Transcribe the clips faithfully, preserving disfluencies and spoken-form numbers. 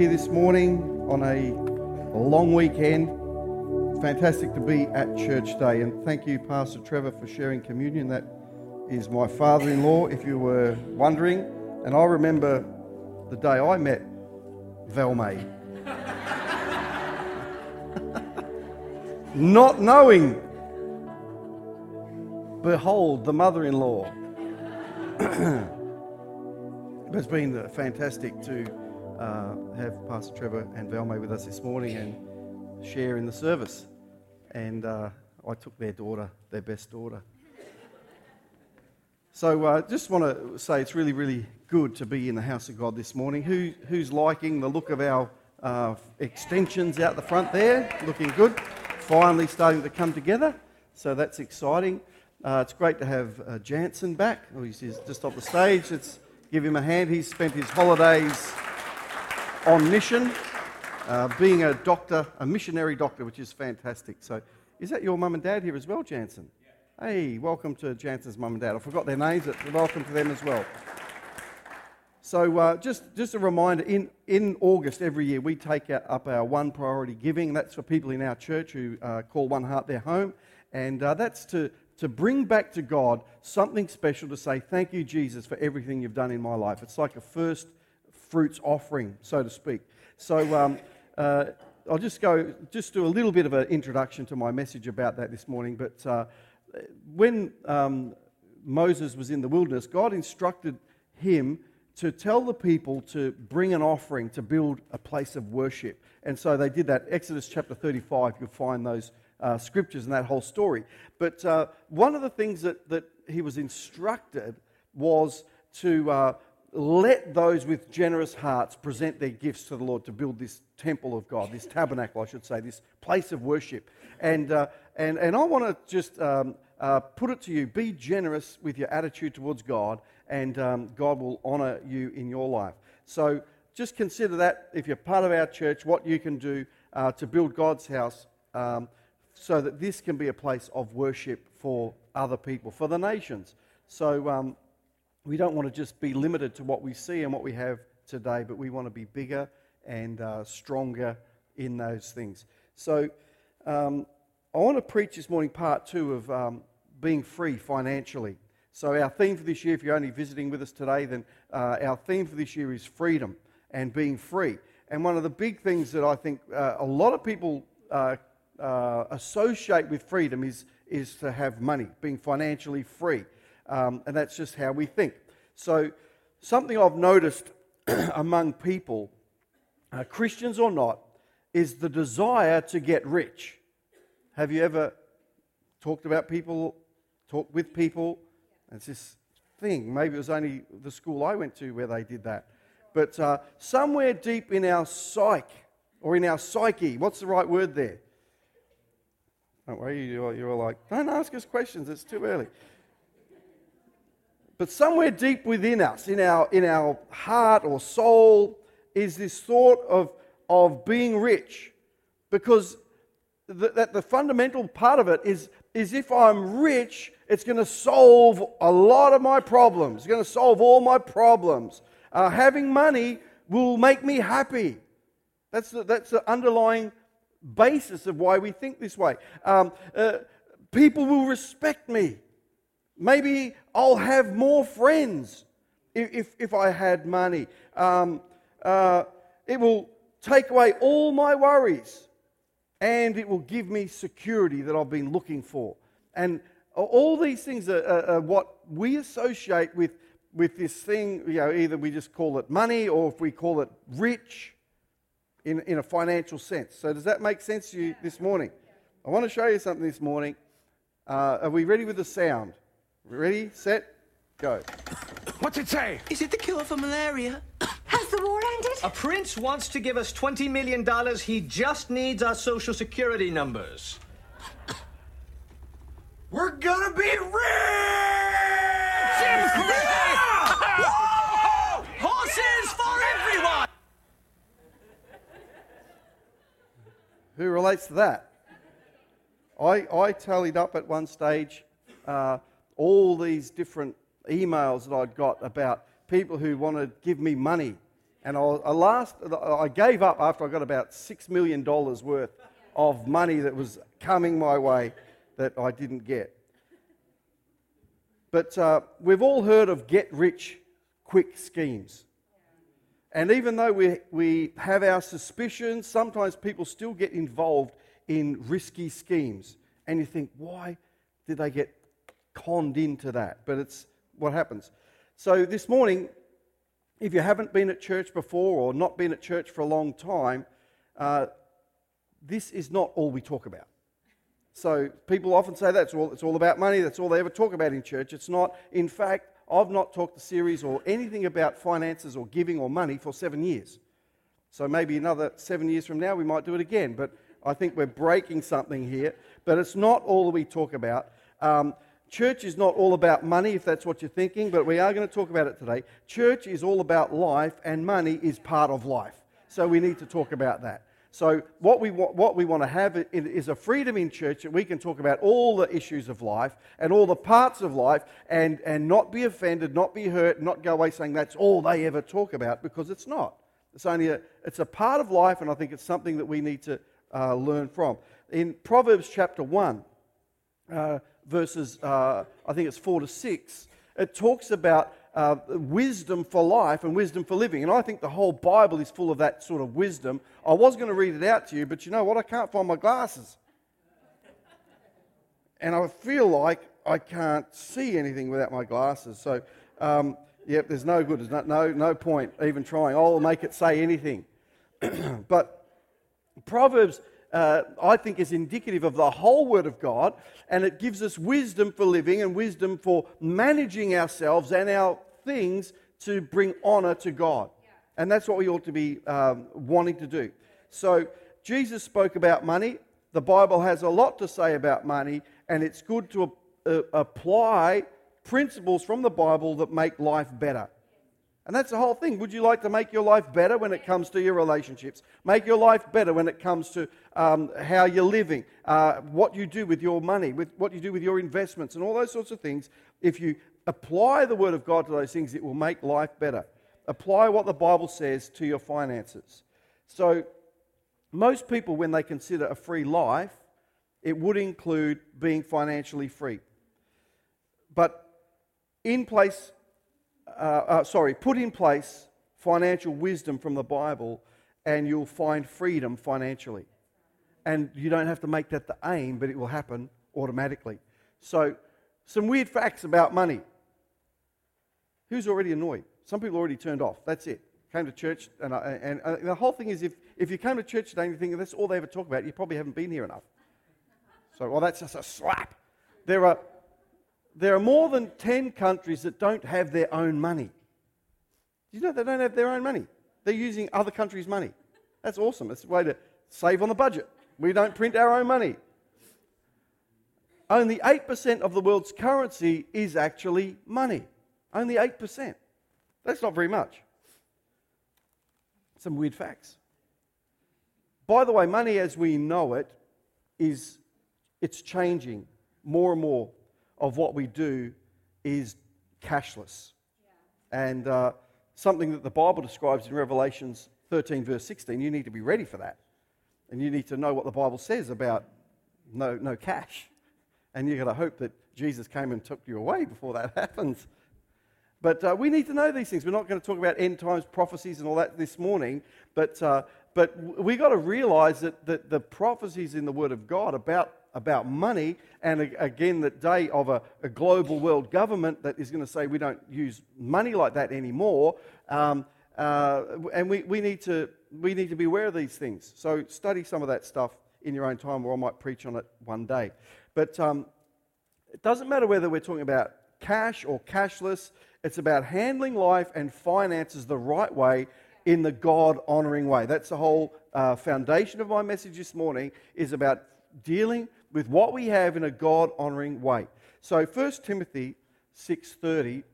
This morning on a long weekend. It's fantastic to be at church day, and thank you Pastor Trevor for sharing communion. That is my father-in-law, if you were wondering, and I remember the day I met Velma. Not knowing, behold, the mother-in-law. It's been fantastic to Uh, have Pastor Trevor and Velma with us this morning and share in the service. And uh, I took their daughter, their best daughter. So I uh, just want to say it's really, really good to be in the house of God this morning. Who, who's liking the look of our uh, extensions out the front there? Looking good. Finally starting to come together. So that's exciting. Uh, it's great to have uh, Jansen back. Oh, he's just off the stage. Let's give him a hand. He's spent his holidays on mission, uh, being a doctor, a missionary doctor, which is fantastic. So is that your mum and dad here as well, Jansen? Yeah. Hey, welcome to Jansen's mum and dad. I forgot their names, but welcome to them as well. So uh, just, just a reminder, in, in August every year we take up our one priority giving. That's for people in our church who uh, call One Heart their home. And uh, that's to, to bring back to God something special to say, thank you, Jesus, for everything you've done in my life. It's like a first fruits offering, so to speak. So um, uh, I'll just go, just do a little bit of an introduction to my message about that this morning. But uh, when um, Moses was in the wilderness, God instructed him to tell the people to bring an offering to build a place of worship. And so they did that. Exodus chapter thirty-five, you'll find those uh, scriptures and that whole story. But uh, one of the things that, that he was instructed was to... Uh, Let those with generous hearts present their gifts to the Lord to build this temple of God, this tabernacle, I should say, this place of worship. And uh, and and I want to just um, uh, put it to you: be generous with your attitude towards God, and um, God will honour you in your life. So just consider that if you're part of our church, what you can do uh, to build God's house, um, so that this can be a place of worship for other people, for the nations. So. Um, We don't want to just be limited to what we see and what we have today, but we want to be bigger and uh, stronger in those things. So um, I want to preach this morning part two of um, being free financially. So our theme for this year, if you're only visiting with us today, then uh, our theme for this year is freedom and being free. And one of the big things that I think uh, a lot of people uh, uh, associate with freedom is, is to have money, being financially free. Um, and that's just how we think. So something I've noticed among people, uh, Christians or not, is the desire to get rich. Have you ever talked about people, talked with people? It's this thing. Maybe it was only the school I went to where they did that. But uh, somewhere deep in our psyche, or in our psyche, what's the right word there? Don't worry, you're, you're like, don't ask us questions, it's too early. But somewhere deep within us, in our in our heart or soul, is this thought of, of being rich. Because the, that the fundamental part of it is, is if I'm rich, it's going to solve a lot of my problems. It's going to solve all my problems. Uh, having money will make me happy. That's the, that's the underlying basis of why we think this way. Um, uh, people will respect me. Maybe I'll have more friends if if, if I had money. Um, uh, it will take away all my worries, and it will give me security that I've been looking for. And all these things are, are, are what we associate with, with this thing. You know, either we just call it money, or if we call it rich, in in a financial sense. So does that make sense to you this morning? I want to show you something this morning. Uh, are we ready with the sound? Ready, set, go. What's it say? Is it the cure for malaria? Has the war ended? A prince wants to give us twenty million dollars. He just needs our social security numbers. We're gonna be rich! Yeah! Whoa! Horses for everyone! Who relates to that? I, I tallied up at one stage... Uh, all these different emails that I'd got about people who want to give me money And I, I, last, I gave up after I got about six million dollars worth of money that was coming my way that I didn't get. But uh, we've all heard of get-rich-quick schemes. And even though we, we have our suspicions, sometimes people still get involved in risky schemes. And you think, why did they get conned into that? But it's what happens. So this morning, if you haven't been at church before or not been at church for a long time, uh, this is not all we talk about. So people often say that's all, it's all about money, that's all they ever talk about in church. It's not. In fact, I've not talked a series or anything about finances or giving or money for seven years. So maybe another seven years from now we might do it again. But I think we're breaking something here. But it's not all that we talk about. Um, Church is not all about money, if that's what you're thinking, but we are going to talk about it today. Church is all about life, and money is part of life. So we need to talk about that. So what we want, what we want to have is a freedom in church that we can talk about all the issues of life and all the parts of life and, and not be offended, not be hurt, not go away saying that's all they ever talk about, because it's not. It's only a, it's a part of life, and I think it's something that we need to uh, learn from. In Proverbs chapter one, uh, verses, uh, I think it's four to six, it talks about uh, wisdom for life and wisdom for living. And I think the whole Bible is full of that sort of wisdom. I was going to read it out to you, but you know what? I can't find my glasses. And I feel like I can't see anything without my glasses. So, um, yep, there's no good. There's no, no, no point even trying. I'll make it say anything. But Proverbs Uh, I think is indicative of the whole Word of God, and it gives us wisdom for living and wisdom for managing ourselves and our things to bring honor to God. Yeah. And that's what we ought to be um, wanting to do. So Jesus spoke about money. The Bible has a lot to say about money, and it's good to uh, apply principles from the Bible that make life better. And that's the whole thing. Would you like to make your life better when it comes to your relationships? Make your life better when it comes to um, how you're living, uh, what you do with your money, with what you do with your investments, and all those sorts of things. If you apply the Word of God to those things, it will make life better. Apply what the Bible says to your finances. So most people, when they consider a free life, it would include being financially free. But in place... Uh, uh, sorry, put in place financial wisdom from the Bible, and you'll find freedom financially. And you don't have to make that the aim, but it will happen automatically. So, some weird facts about money. Who's already annoyed? Some people already turned off. That's it. Came to church, and, I, and, and the whole thing is if, if you came to church today and you think that's all they ever talk about, you probably haven't been here enough. So, well, that's just a slap. There are... There are more than ten countries that don't have their own money. You know, they don't have their own money. They're using other countries' money. That's awesome. It's a way to save on the budget. We don't print our own money. Only eight percent of the world's currency is actually money. Only eight percent. That's not very much. Some weird facts. By the way, money as we know it is, it's changing more and more. Of what we do is cashless. Yeah. And uh, something that the Bible describes in Revelation thirteen, verse sixteen, you need to be ready for that. And you need to know what the Bible says about no no cash. And you've got to hope that Jesus came and took you away before that happens. But uh, we need to know these things. We're not going to talk about end times prophecies and all that this morning, but uh, but we've got to realize that, that the prophecies in the Word of God about about money, and again the day of a, a global world government that is going to say we don't use money like that anymore, um, uh, and we, we need to we need to be aware of these things. So study some of that stuff in your own time, or I might preach on it one day. But um, it doesn't matter whether we're talking about cash or cashless. It's about handling life and finances the right way in the God-honoring way. That's the whole uh, foundation of my message this morning, is about dealing with what we have in a God-honoring way. So First Timothy six thirty,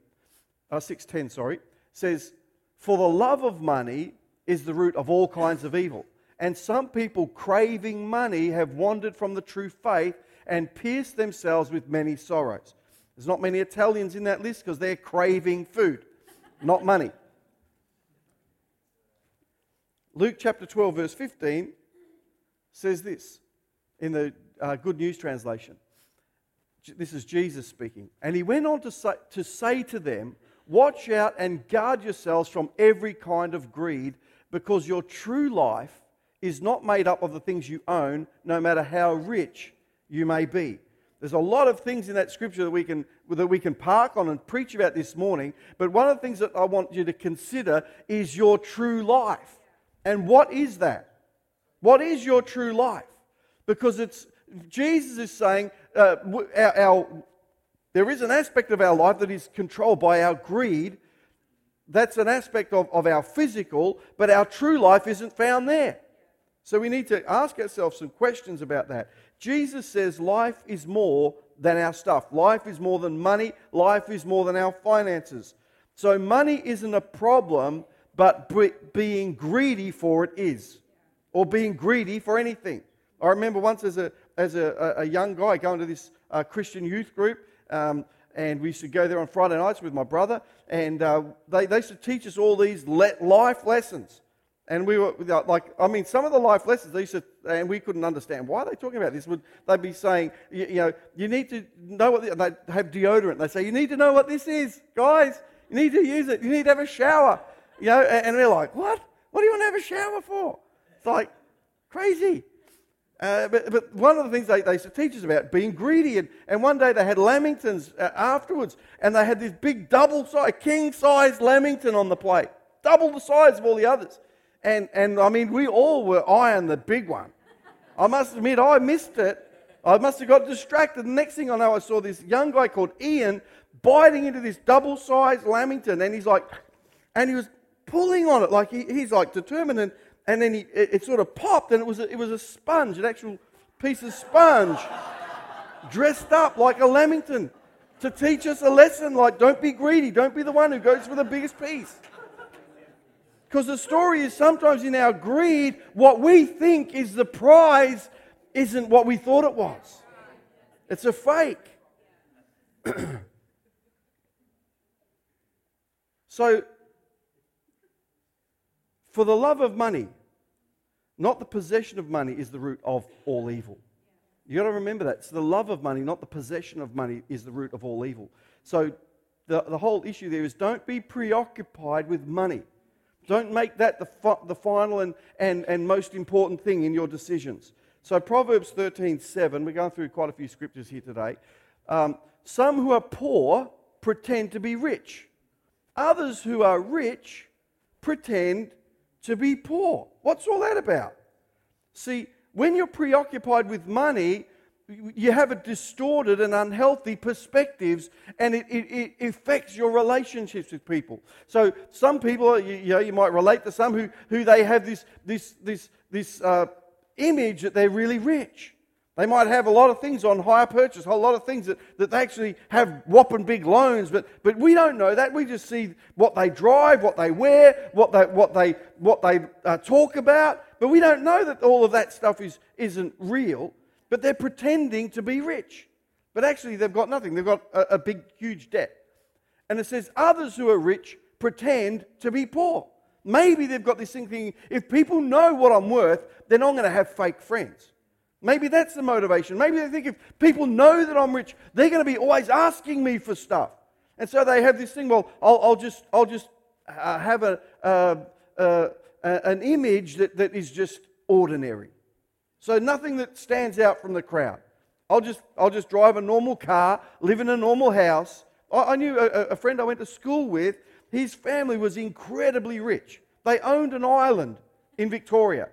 uh, six ten, sorry, says, "For the love of money is the root of all kinds of evil. And some people craving money have wandered from the true faith and pierced themselves with many sorrows." There's not many Italians in that list because they're craving food, not money. Luke chapter twelve, verse fifteen says this in the uh, Good News translation. This is Jesus speaking. And he went on to say, to say to them, watch out and guard yourselves from every kind of greed, because your true life is not made up of the things you own, no matter how rich you may be. There's a lot of things in that scripture that we can that we can park on and preach about this morning, but one of the things that I want you to consider is your true life. And what is that? What is your true life? Because it's Jesus is saying uh, our, our there is an aspect of our life that is controlled by our greed. That's an aspect of, of our physical, but our true life isn't found there. So we need to ask ourselves some questions about that. Jesus says life is more than our stuff. Life is more than money. Life is more than our finances. So money isn't a problem, but be, being greedy for it is, or being greedy for anything. I remember once as a as a, a young guy going to this uh, Christian youth group, um, and we used to go there on Friday nights with my brother, and uh, they, they used to teach us all these le- life lessons. And we were like, I mean, some of the life lessons, they used to, and we couldn't understand why they're talking about this. Would they be saying, you, you know, you need to know what, the, they have deodorant. They say, you need to know what this is, guys. You need to use it. You need to have a shower. You know, and, and we're like, what? What do you want to have a shower for? It's like crazy. Uh, but, but one of the things they, they used to teach us about, being greedy. And, and one day they had lamingtons uh, afterwards, and they had this big double size, king-sized lamington on the plate, double the size of all the others. And, and I mean, we all were eyeing the big one. I must admit, I missed it. I must have got distracted. The next thing I know, I saw this young guy called Ian biting into this double-sized lamington. And he's like, and he was pulling on it. Like, he, he's like determined. And, and then he, it, it sort of popped. And it was a, it was a sponge, an actual piece of sponge dressed up like a lamington to teach us a lesson. Like, don't be greedy. Don't be the one who goes for the biggest piece. Because the story is sometimes in our greed, what we think is the prize isn't what we thought it was. It's a fake. So, for the love of money, not the possession of money, is the root of all evil. You've got to remember that. It's the love of money, not the possession of money, is the root of all evil. So, the, the whole issue there is don't be preoccupied with money. Don't make that the fi- the final and, and, and most important thing in your decisions. So Proverbs thirteen seven, we're going through quite a few scriptures here today. Um, Some who are poor pretend to be rich. Others who are rich pretend to be poor. What's all that about? See, when you're preoccupied with money, you have a distorted and unhealthy perspectives, and it, it, it affects your relationships with people. So some people, you, you know, you might relate to some who, who they have this this this this uh, image that they're really rich. They might have a lot of things on hire purchase, a whole lot of things that, that they actually have whopping big loans, but but we don't know that. We just see what they drive, what they wear, what they what they what they uh, talk about, but we don't know that all of that stuff is isn't real. But they're pretending to be rich. But actually, they've got nothing. They've got a, a big, huge debt. And it says, others who are rich pretend to be poor. Maybe they've got this thing thinking, if people know what I'm worth, then I'm going to have fake friends. Maybe that's the motivation. Maybe they think if people know that I'm rich, they're going to be always asking me for stuff. And so they have this thing, well, I'll, I'll just I'll just uh, have a uh, uh, uh, an image that, that is just ordinary. So nothing that stands out from the crowd. I'll just I'll just drive a normal car, live in a normal house. I, I knew a, a friend I went to school with. His family was incredibly rich. They owned an island in Victoria.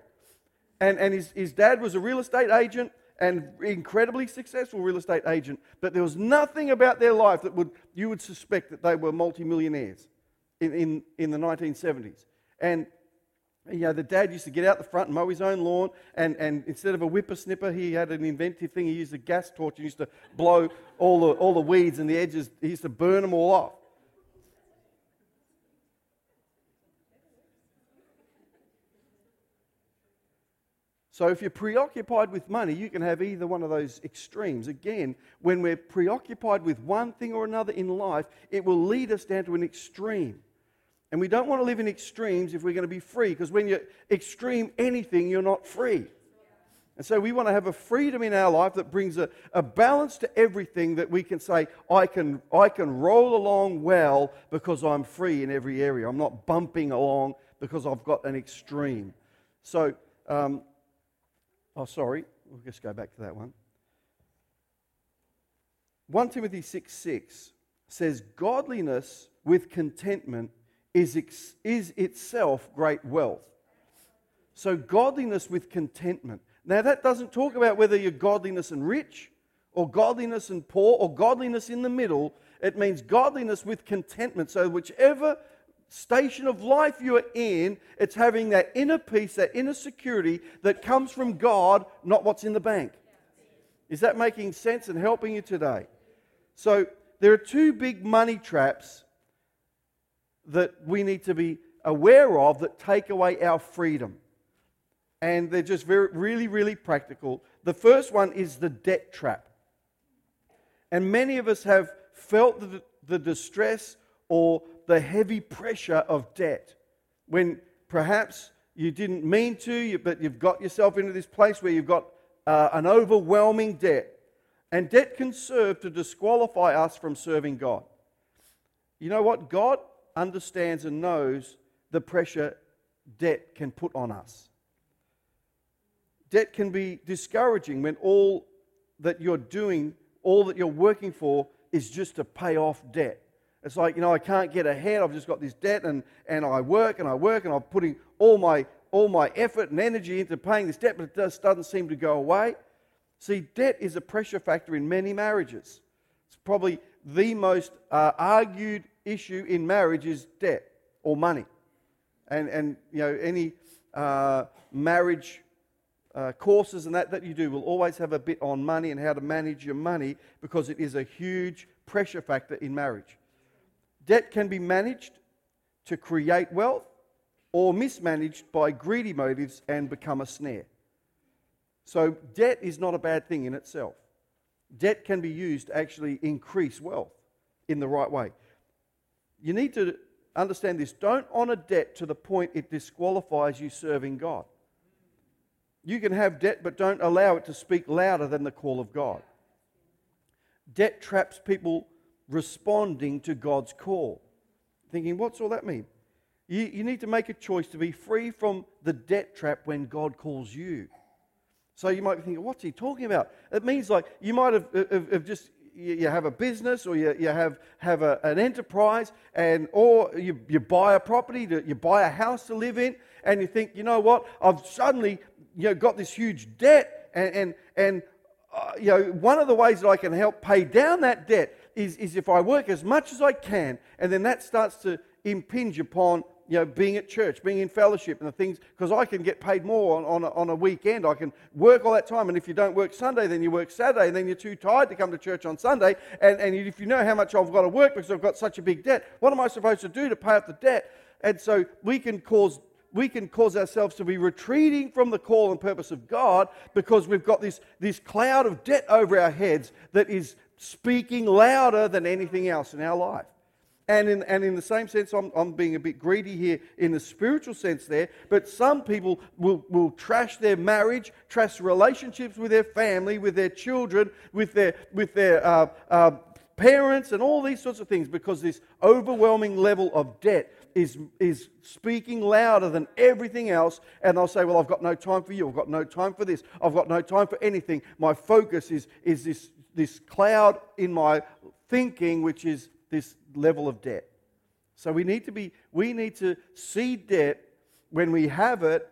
And, and his, his dad was a real estate agent, and incredibly successful real estate agent. But there was nothing about their life that would you would suspect that they were multimillionaires in, in, in the nineteen seventies. And you know, the dad used to get out the front and mow his own lawn, and, and instead of a whippersnipper, he had an inventive thing. He used a gas torch and used to blow all the all the weeds and the edges. He used to burn them all off. So if you're preoccupied with money, you can have either one of those extremes. Again, when we're preoccupied with one thing or another in life, it will lead us down to an extreme. And we don't want to live in extremes if we're going to be free, because when you're extreme anything, you're not free. And so we want to have a freedom in our life that brings a, a balance to everything, that we can say, I can I can roll along well because I'm free in every area. I'm not bumping along because I've got an extreme. So, um, oh, sorry, we'll just go back to that one. First Timothy six six says, godliness with contentment is ex- is itself great wealth. So godliness with contentment. Now, that doesn't talk about whether you're godliness and rich, or godliness and poor, or godliness in the middle. It means godliness with contentment. So whichever station of life you are in, it's having that inner peace, that inner security that comes from God, not what's in the bank. Is that making sense and helping you today? So there are two big money traps that we need to be aware of that take away our freedom. And they're just very, really, really practical. The first one is the debt trap. And many of us have felt the, the distress or the heavy pressure of debt when perhaps you didn't mean to, but you've got yourself into this place where you've got uh, an overwhelming debt. And debt can serve to disqualify us from serving God. You know what? God understands and knows the pressure debt can put on us. Debt can be discouraging when all that you're doing, all that you're working for, is just to pay off debt. It's like, you know, I can't get ahead, I've just got this debt, and, and I work and I work and I'm putting all my all my effort and energy into paying this debt, but it just doesn't seem to go away. See, debt is a pressure factor in many marriages. It's probably the most uh, argued issue in marriage is debt or money. And, and you know, any uh, marriage... Uh, courses and that that you do will always have a bit on money and how to manage your money, because it is a huge pressure factor in marriage. Debt can be managed to create wealth or mismanaged by greedy motives and become a snare. So debt is not a bad thing in itself. Debt can be used to actually increase wealth in the right way. You need to understand this. Don't honor debt to the point it disqualifies you serving God. You can have debt, but don't allow it to speak louder than the call of God. Debt traps people responding to God's call. Thinking, what's all that mean? You, you need to make a choice to be free from the debt trap when God calls you. So you might be thinking, what's he talking about? It means like you might have, have, have just... You have a business, or you, you have have a, an enterprise, and or you, you buy a property, to, you buy a house to live in, and you think, you know what? I've suddenly you know got this huge debt, and and, and uh, you know one of the ways that I can help pay down that debt is is if I work as much as I can, and then that starts to impinge upon you know being at church, being in fellowship, and the things, because I can get paid more on on a, on a weekend. I can work all that time, and if you don't work Sunday, then you work Saturday, and then you're too tired to come to church on Sunday. And and if you know how much I've got to work because I've got such a big debt, what am I supposed to do to pay off the debt? And so we can cause we can cause ourselves to be retreating from the call and purpose of God, because we've got this this cloud of debt over our heads that is speaking louder than anything else in our life. And in, and in the same sense, I'm, I'm being a bit greedy here in the spiritual sense there, but some people will, will trash their marriage, trash relationships with their family, with their children, with their, with their uh, uh, parents, and all these sorts of things, because this overwhelming level of debt is, is speaking louder than everything else. And they'll say, well, I've got no time for you, I've got no time for this, I've got no time for anything. My focus is, is this, this cloud in my thinking, which is this level of debt. So we need to be we need to see debt, when we have it,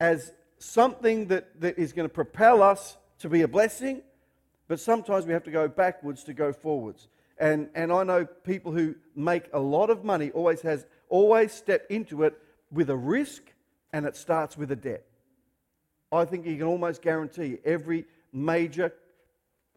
as something that, that is going to propel us to be a blessing, but sometimes we have to go backwards to go forwards. And and I know people who make a lot of money always has always step into it with a risk, and it starts with a debt. I think you can almost guarantee every major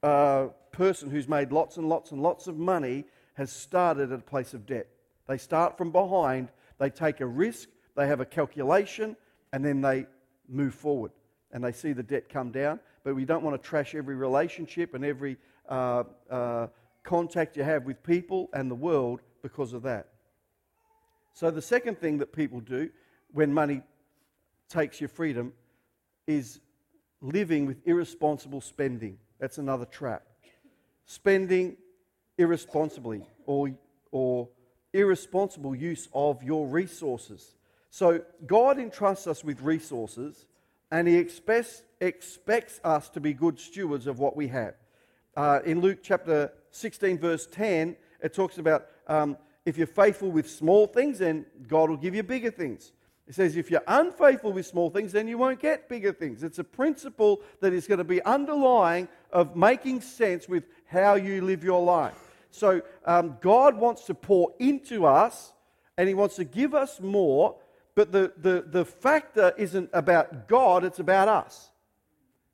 uh, person who's made lots and lots and lots of money has started at a place of debt. They start from behind, they take a risk, they have a calculation, and then they move forward. And they see the debt come down. But we don't want to trash every relationship and every uh, uh, contact you have with people and the world because of that. So the second thing that people do when money takes your freedom is living with irresponsible spending. That's another trap. Spending irresponsibly or or irresponsible use of your resources. So God entrusts us with resources, and He expects, expects us to be good stewards of what we have. Uh, in Luke chapter sixteen, verse ten, it talks about um, if you're faithful with small things, then God will give you bigger things. It says if you're unfaithful with small things, then you won't get bigger things. It's a principle that is going to be underlying of making sense with how you live your life. So um, God wants to pour into us, and He wants to give us more, but the, the, the factor isn't about God, it's about us.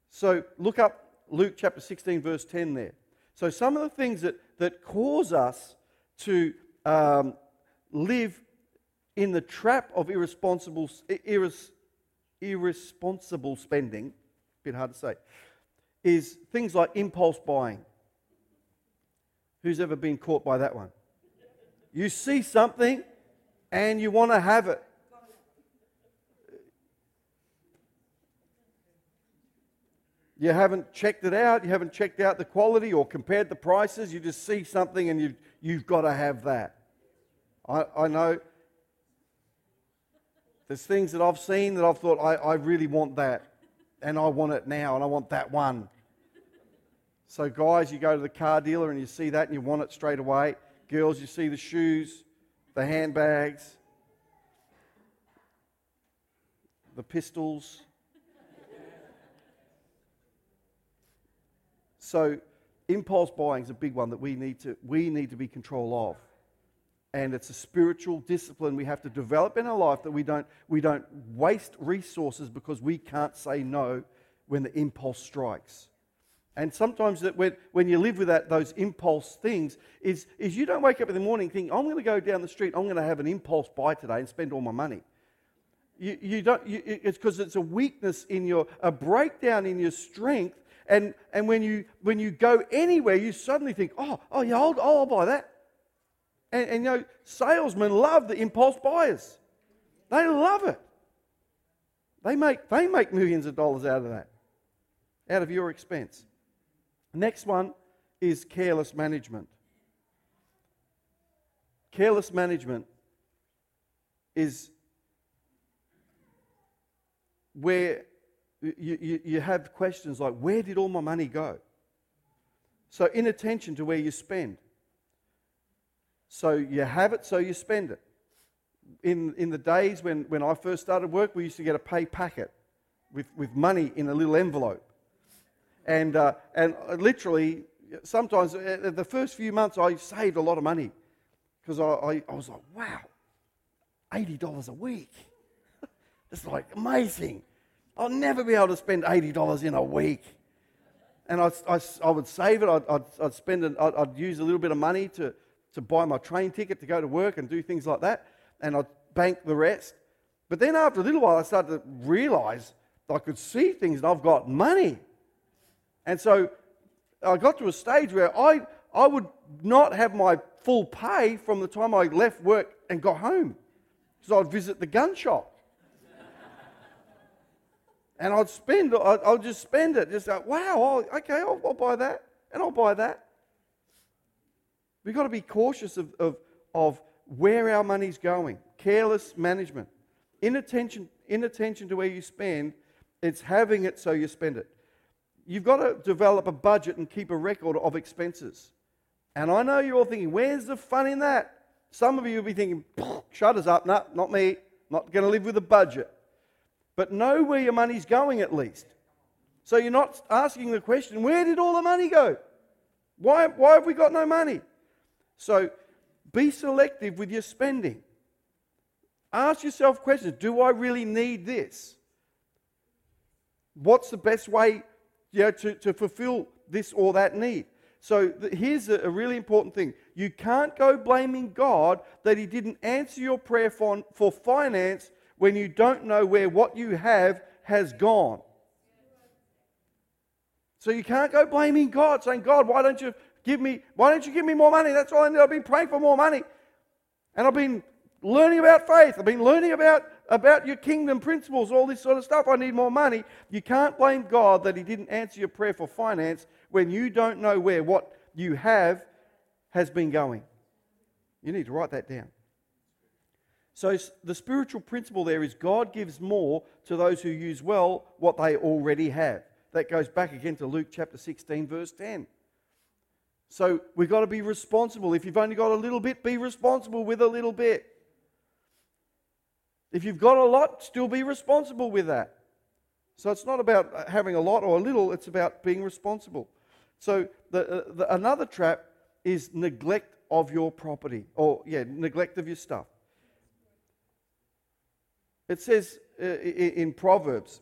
So look up Luke chapter sixteen, verse ten there. So some of the things that, that cause us to um, live in the trap of irresponsible irres, irresponsible spending, a bit hard to say, is things like impulse buying. Who's ever been caught by that one? You see something and you want to have it. You haven't checked it out. You haven't checked out the quality or compared the prices. You just see something and you, you've got to have that. I, I know... There's things that I've seen that I've thought, I, I really want that, and I want it now, and I want that one. So guys, you go to the car dealer and you see that and you want it straight away. Girls, you see the shoes, the handbags, the pistols. So impulse buying is a big one that we need to we need to be in control of. And it's a spiritual discipline we have to develop in our life, that we don't we don't waste resources because we can't say no when the impulse strikes. And sometimes that when, when you live with that those impulse things is is you don't wake up in the morning thinking, I'm going to go down the street, I'm going to have an impulse buy today and spend all my money. You you don't you, it's because it's a weakness in your a breakdown in your strength, and and when you when you go anywhere you suddenly think, oh oh yeah I'll, I'll buy that. And, and, you know, salesmen love the impulse buyers. They love it. They make they make millions of dollars out of that, out of your expense. Next one is careless management. Careless management is where you, you, you have questions like, where did all my money go? So inattention to where you spend. So you have it, so you spend it. In in the days when, when I first started work, we used to get a pay packet with, with money in a little envelope. And uh, and literally, sometimes, uh, the first few months, I saved a lot of money. Because I, I, I was like, wow, eighty dollars a week. It's like amazing. I'll never be able to spend eighty dollars in a week. And I, I, I would save it. I'd, I'd, I'd spend it. I'd, I'd use a little bit of money to... to buy my train ticket to go to work and do things like that, and I'd bank the rest. But then after a little while, I started to realise that I could see things and I've got money. And so I got to a stage where I, I would not have my full pay from the time I left work and got home, because I'd visit the gun shop. And I'd spend, I'd, I'd just spend it, just like, wow, I'll, okay, I'll, I'll buy that, and I'll buy that. We've got to be cautious of, of, of where our money's going. Careless management. Inattention, inattention to where you spend, it's having it so you spend it. You've got to develop a budget and keep a record of expenses. And I know you're all thinking, where's the fun in that? Some of you will be thinking, shutters up, no, not me, not going to live with a budget. But know where your money's going at least. So you're not asking the question, where did all the money go? Why, why have we got no money? So be selective with your spending. Ask yourself questions. Do I really need this? What's the best way, you know, to, to fulfill this or that need? So the, here's a, a really important thing. You can't go blaming God that He didn't answer your prayer for, for finance when you don't know where what you have has gone. So you can't go blaming God, saying, God, why don't you... Give me, why don't you give me more money? That's all I need. I've been praying for more money. And I've been learning about faith. I've been learning about, about your kingdom principles, all this sort of stuff. I need more money. You can't blame God that He didn't answer your prayer for finance when you don't know where what you have has been going. You need to write that down. So the spiritual principle there is God gives more to those who use well what they already have. That goes back again to Luke chapter sixteen, verse ten. So we've got to be responsible. If you've only got a little bit, be responsible with a little bit. If you've got a lot, still be responsible with that. So it's not about having a lot or a little, it's about being responsible. So the, the, another trap is neglect of your property, or yeah, neglect of your stuff. It says uh, in Proverbs,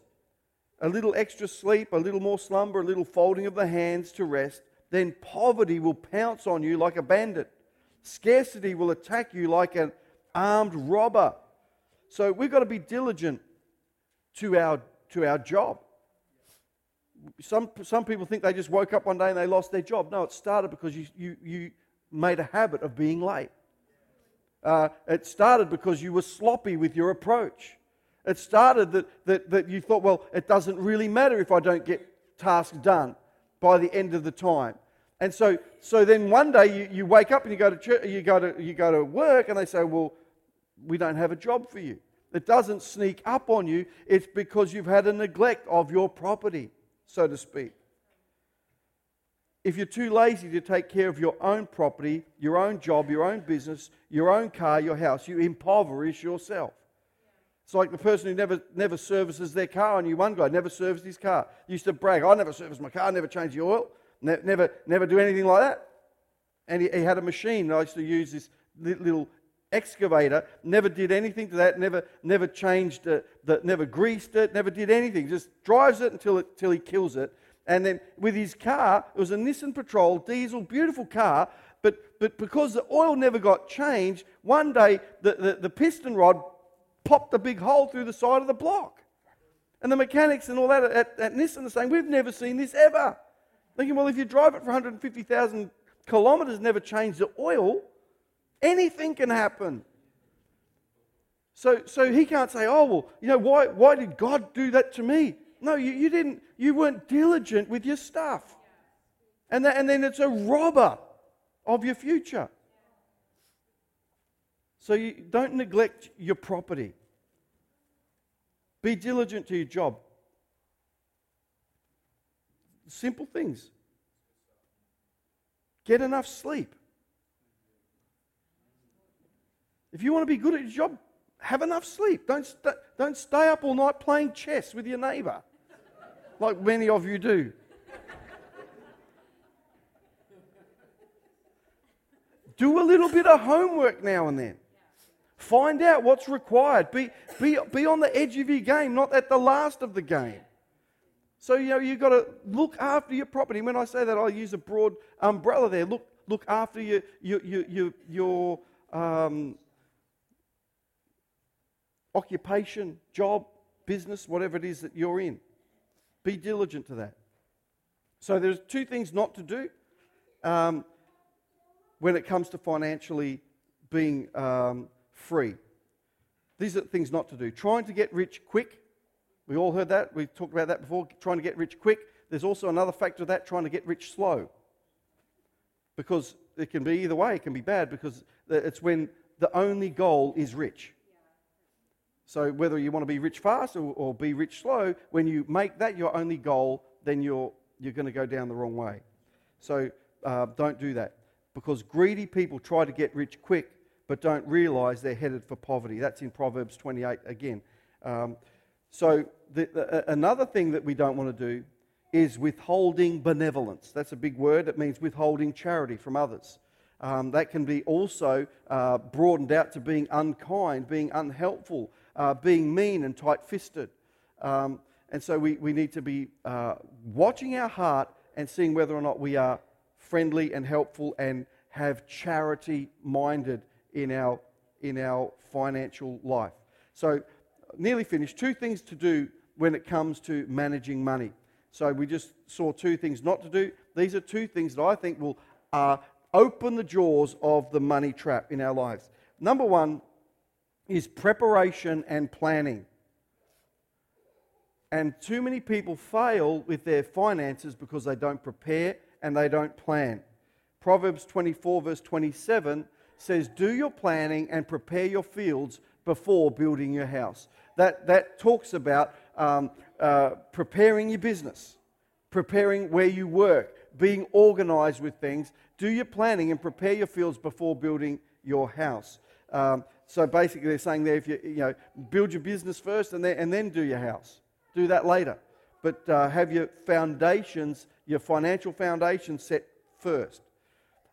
a little extra sleep, a little more slumber, a little folding of the hands to rest, then poverty will pounce on you like a bandit. Scarcity will attack you like an armed robber. So we've got to be diligent to our to our job. Some some people think they just woke up one day and they lost their job. No, it started because you you, you made a habit of being late. Uh, it started because you were sloppy with your approach. It started that, that, that you thought, well, it doesn't really matter if I don't get tasks done by the end of the time. And so so then one day you, you wake up and you go to church, you go to you go to work and they say, well, we don't have a job for you. It doesn't sneak up on you. It's because you've had a neglect of your property, so to speak. If you're too lazy to take care of your own property, your own job, your own business, your own car, your house, you impoverish yourself. It's like the person who never never services their car. I knew one guy never serviced his car. He used to brag, I never service my car, never change the oil, ne- never never do anything like that. And he, he had a machine. I used to use this little excavator, never did anything to that, never never changed it, the, never greased it, never did anything. Just drives it until, it until he kills it. And then with his car, it was a Nissan Patrol, diesel, beautiful car, but but because the oil never got changed, one day the, the, the piston rod popped a big hole through the side of the block. And the mechanics and all that at, at Nissan are saying, we've never seen this ever. Thinking, well, if you drive it for one hundred fifty thousand kilometres, never change the oil, anything can happen. So so he can't say, oh, well, you know, why why did God do that to me? No, you, you didn't. You weren't diligent with your stuff. And, that, and then it's a robber of your future. So you don't neglect your property. Be diligent to your job. Simple things. Get enough sleep. If you want to be good at your job, have enough sleep. Don't st- don't stay up all night playing chess with your neighbour, like many of you do. Do a little bit of homework now and then. Find out what's required. Be, be, be on the edge of your game, not at the last of the game. So, you know, you've got to look after your property. When I say that, I use a broad umbrella there. Look look after your your your your, your um, occupation, job, business, whatever it is that you're in. Be diligent to that. So there's two things not to do um, when it comes to financially being um, free. These are things not to do. Trying to get rich quick. We all heard that. We've talked about that before. Trying to get rich quick. There's also another factor of that, trying to get rich slow. Because it can be either way. It can be bad because it's when the only goal is rich. So whether you want to be rich fast or, or be rich slow, when you make that your only goal, then you're you're going to go down the wrong way. So uh, don't do that. Because greedy people try to get rich quick, but don't realise they're headed for poverty. That's in Proverbs twenty-eight again. Um, so the, the, another thing that we don't want to do is withholding benevolence. That's a big word. It means withholding charity from others. Um, that can be also uh, broadened out to being unkind, being unhelpful, Uh, being mean and tight-fisted. Um, and so we, we need to be uh, watching our heart and seeing whether or not we are friendly and helpful and have charity-minded in our, in our financial life. So nearly finished. Two things to do when it comes to managing money. So we just saw two things not to do. These are two things that I think will uh, open the jaws of the money trap in our lives. Number one is preparation and planning. And too many people fail with their finances because they don't prepare and they don't plan. Proverbs twenty-four verse twenty-seven says, do your planning and prepare your fields before building your house. That, that talks about um, uh, preparing your business, preparing where you work, being organized with things. Do your planning and prepare your fields before building your house. Um, so basically they're saying there, if you, you know, build your business first and then, and then do your house. Do that later. But uh, have your foundations, your financial foundations set first.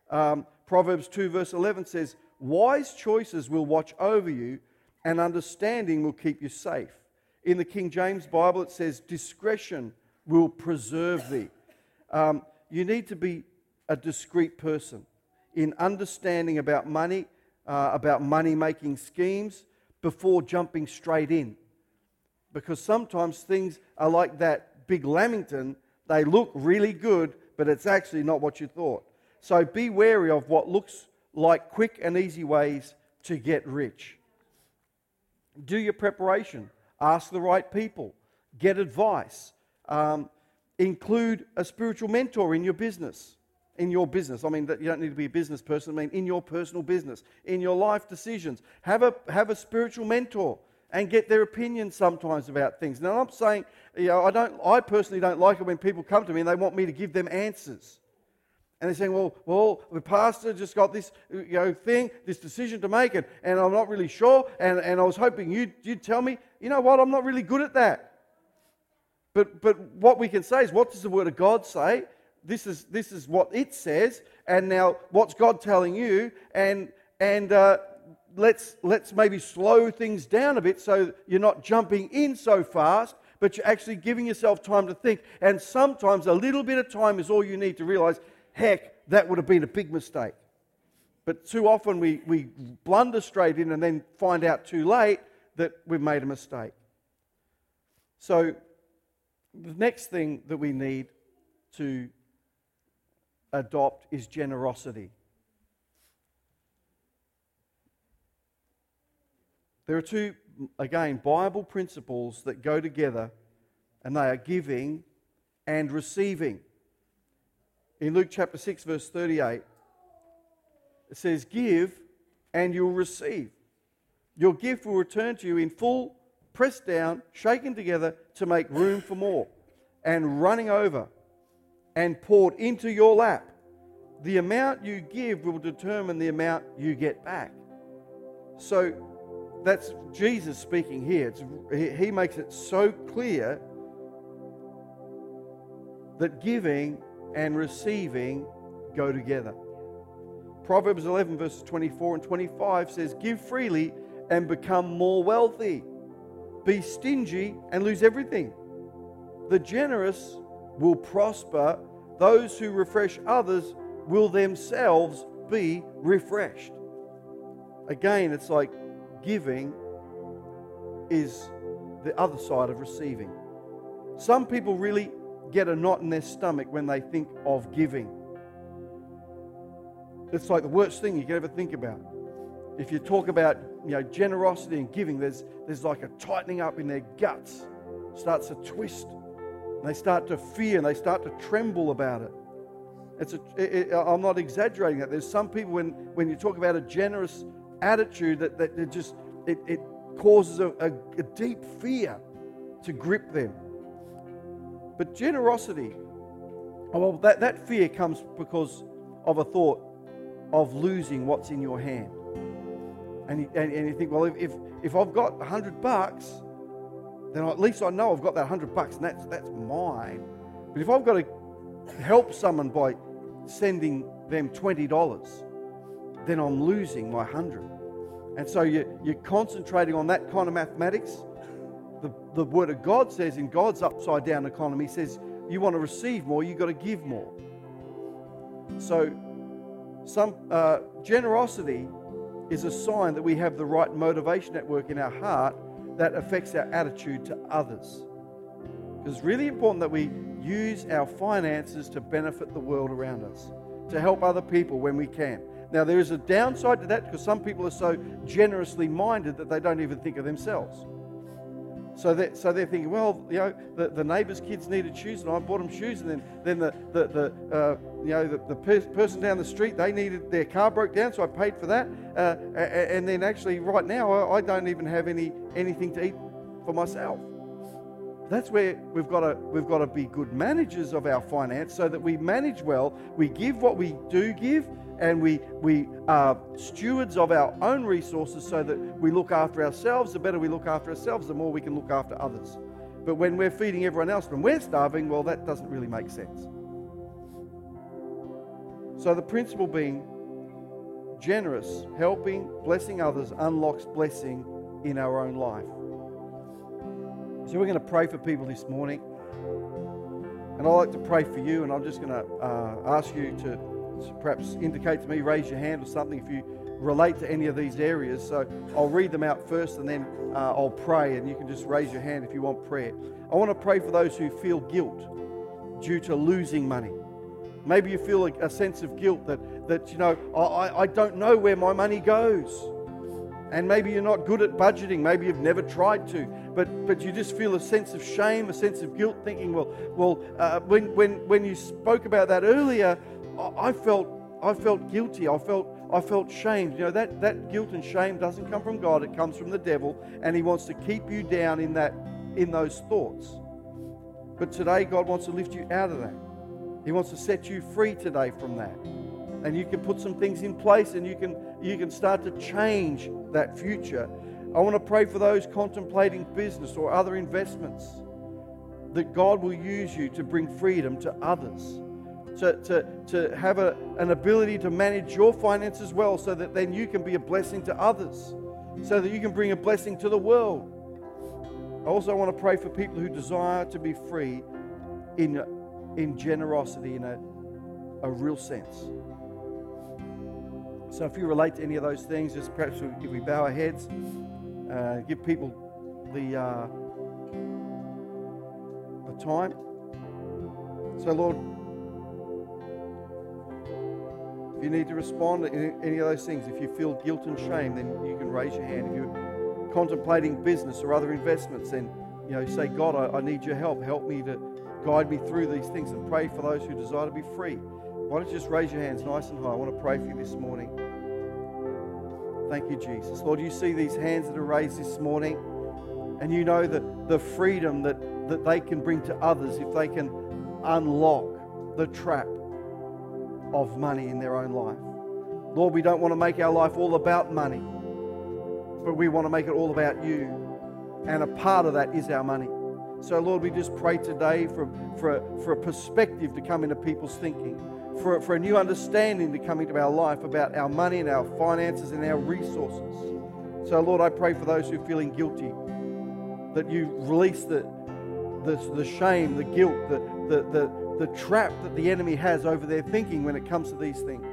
Um, Proverbs two verse eleven says, wise choices will watch over you and understanding will keep you safe. In the King James Bible it says, discretion will preserve thee. Um, you need to be a discreet person in understanding about money, uh, about money-making schemes before jumping straight in. Because sometimes things are like that big lamington, they look really good, but it's actually not what you thought. So be wary of what looks like quick and easy ways to get rich. Do your preparation. Ask the right people. Get advice. Um, include a spiritual mentor in your business. In your business. I mean, you don't need to be a business person. I mean, in your personal business. In your life decisions. Have a, have a spiritual mentor. And get their opinion sometimes about things. Now, I'm saying, you know, I don't. I personally don't like it when people come to me and they want me to give them answers. And they're saying, well, well, the pastor just got this, you know, thing, this decision to make, and, and I'm not really sure, and, and I was hoping you'd, you'd tell me. You know what, I'm not really good at that. But but what we can say is, what does the Word of God say? This is this is what it says, and now what's God telling you? And and uh, Let's let's maybe slow things down a bit so you're not jumping in so fast, but you're actually giving yourself time to think. And sometimes a little bit of time is all you need to realize, heck, that would have been a big mistake. But too often we, we blunder straight in and then find out too late that we've made a mistake. So the next thing that we need to adopt is generosity. There are two, again, Bible principles that go together, and they are giving and receiving. In Luke chapter six, verse thirty-eight, it says, give and you'll receive. Your gift will return to you in full, pressed down, shaken together to make room for more, and running over and poured into your lap. The amount you give will determine the amount you get back. So, that's Jesus speaking here. It's, he makes it so clear that giving and receiving go together. Proverbs eleven verses twenty-four and twenty-five says, give freely and become more wealthy. Be stingy and lose everything. The generous will prosper. Those who refresh others will themselves be refreshed. Again, it's like, giving is the other side of receiving. Some people really get a knot in their stomach when they think of giving. It's like the worst thing you could ever think about. If you talk about, you know, generosity and giving, there's there's like a tightening up in their guts. It starts to twist. They start to fear and they start to tremble about it. It's a, it, it, I'm not exaggerating that. There's some people when when you talk about a generous attitude that, that it just it, it causes a, a, a deep fear to grip them. But generosity, well, that, that fear comes because of a thought of losing what's in your hand. And you, and, and you think, well, if, if if I've got a hundred bucks, then at least I know I've got that a hundred bucks and that's that's mine. But if I've got to help someone by sending them twenty dollars, then I'm losing my hundred. And so you, you're concentrating on that kind of mathematics. The, the Word of God says, in God's upside down economy, says you want to receive more, you've got to give more. So some uh, generosity is a sign that we have the right motivation at work in our heart that affects our attitude to others. Because it's really important that we use our finances to benefit the world around us, to help other people when we can. Now, there is a downside to that because some people are so generously minded that they don't even think of themselves. So they're, so they're thinking, well, you know, the, the neighbour's kids needed shoes and I bought them shoes, and then, then the, the, the uh, you know, the, the per- person down the street, they needed, their car broke down, so I paid for that. Uh, and then actually right now, I, I don't even have any anything to eat for myself. That's where we've got to we've got to be good managers of our finance so that we manage well, we give what we do give, and we, we are stewards of our own resources so that we look after ourselves. The better we look after ourselves, the more we can look after others. But when we're feeding everyone else, when we're starving, well, that doesn't really make sense. So the principle being generous, helping, blessing others unlocks blessing in our own life. So we're going to pray for people this morning, and I'd like to pray for you, and I'm just going to uh, ask you to, to perhaps indicate to me, raise your hand or something if you relate to any of these areas. So I'll read them out first and then uh, I'll pray, and you can just raise your hand if you want prayer. I want to pray for those who feel guilt due to losing money. Maybe you feel a, a sense of guilt that, that you know, I, I don't know where my money goes. And maybe you're not good at budgeting. Maybe you've never tried to, but but you just feel a sense of shame, a sense of guilt, thinking, well, well, uh, when when when you spoke about that earlier, I, I felt I felt guilty. I felt I felt shamed. You know, that that guilt and shame doesn't come from God. It comes from the devil, and he wants to keep you down in that in those thoughts. But today, God wants to lift you out of that. He wants to set you free today from that, and you can put some things in place, and you can you can start to change that future. I want to pray for those contemplating business or other investments, that God will use you to bring freedom to others, to, to, to have a, an ability to manage your finances well so that then you can be a blessing to others, so that you can bring a blessing to the world. I also want to pray for people who desire to be free in, in generosity in a, a real sense. So if you relate to any of those things, just perhaps if we bow our heads, uh, give people the, uh, the time. So Lord, if you need to respond to any of those things, if you feel guilt and shame, then you can raise your hand. If you're contemplating business or other investments, then you know, say, God, I, I need your help. Help me to guide me through these things, and pray for those who desire to be free. Why don't you just raise your hands nice and high? I want to pray for you this morning. Thank you, Jesus. Lord, you see these hands that are raised this morning, and you know that the freedom that, that they can bring to others if they can unlock the trap of money in their own life. Lord, we don't want to make our life all about money, but we want to make it all about you, and a part of that is our money. So, Lord, we just pray today for, for, for a perspective to come into people's thinking, for, for a new understanding to come into our life about our money and our finances and our resources. So, Lord, I pray for those who are feeling guilty, that you release the, the, the shame, the guilt, the, the, the, the trap that the enemy has over their thinking when it comes to these things.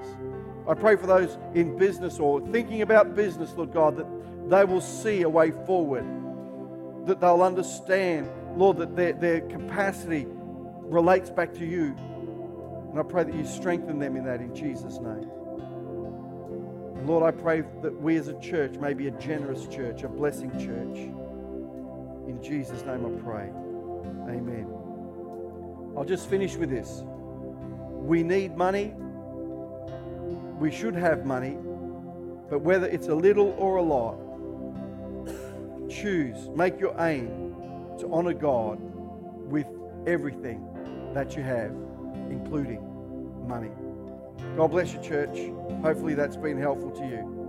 I pray for those in business or thinking about business, Lord God, that they will see a way forward, that they'll understand, Lord, that their, their capacity relates back to you. And I pray that you strengthen them in that, in Jesus' name. And Lord, I pray that we as a church may be a generous church, a blessing church. In Jesus' name I pray. Amen. I'll just finish with this. We need money. We should have money. But whether it's a little or a lot, choose, make your aim to honor God with everything that you have, including money. God bless your church. Hopefully that's been helpful to you.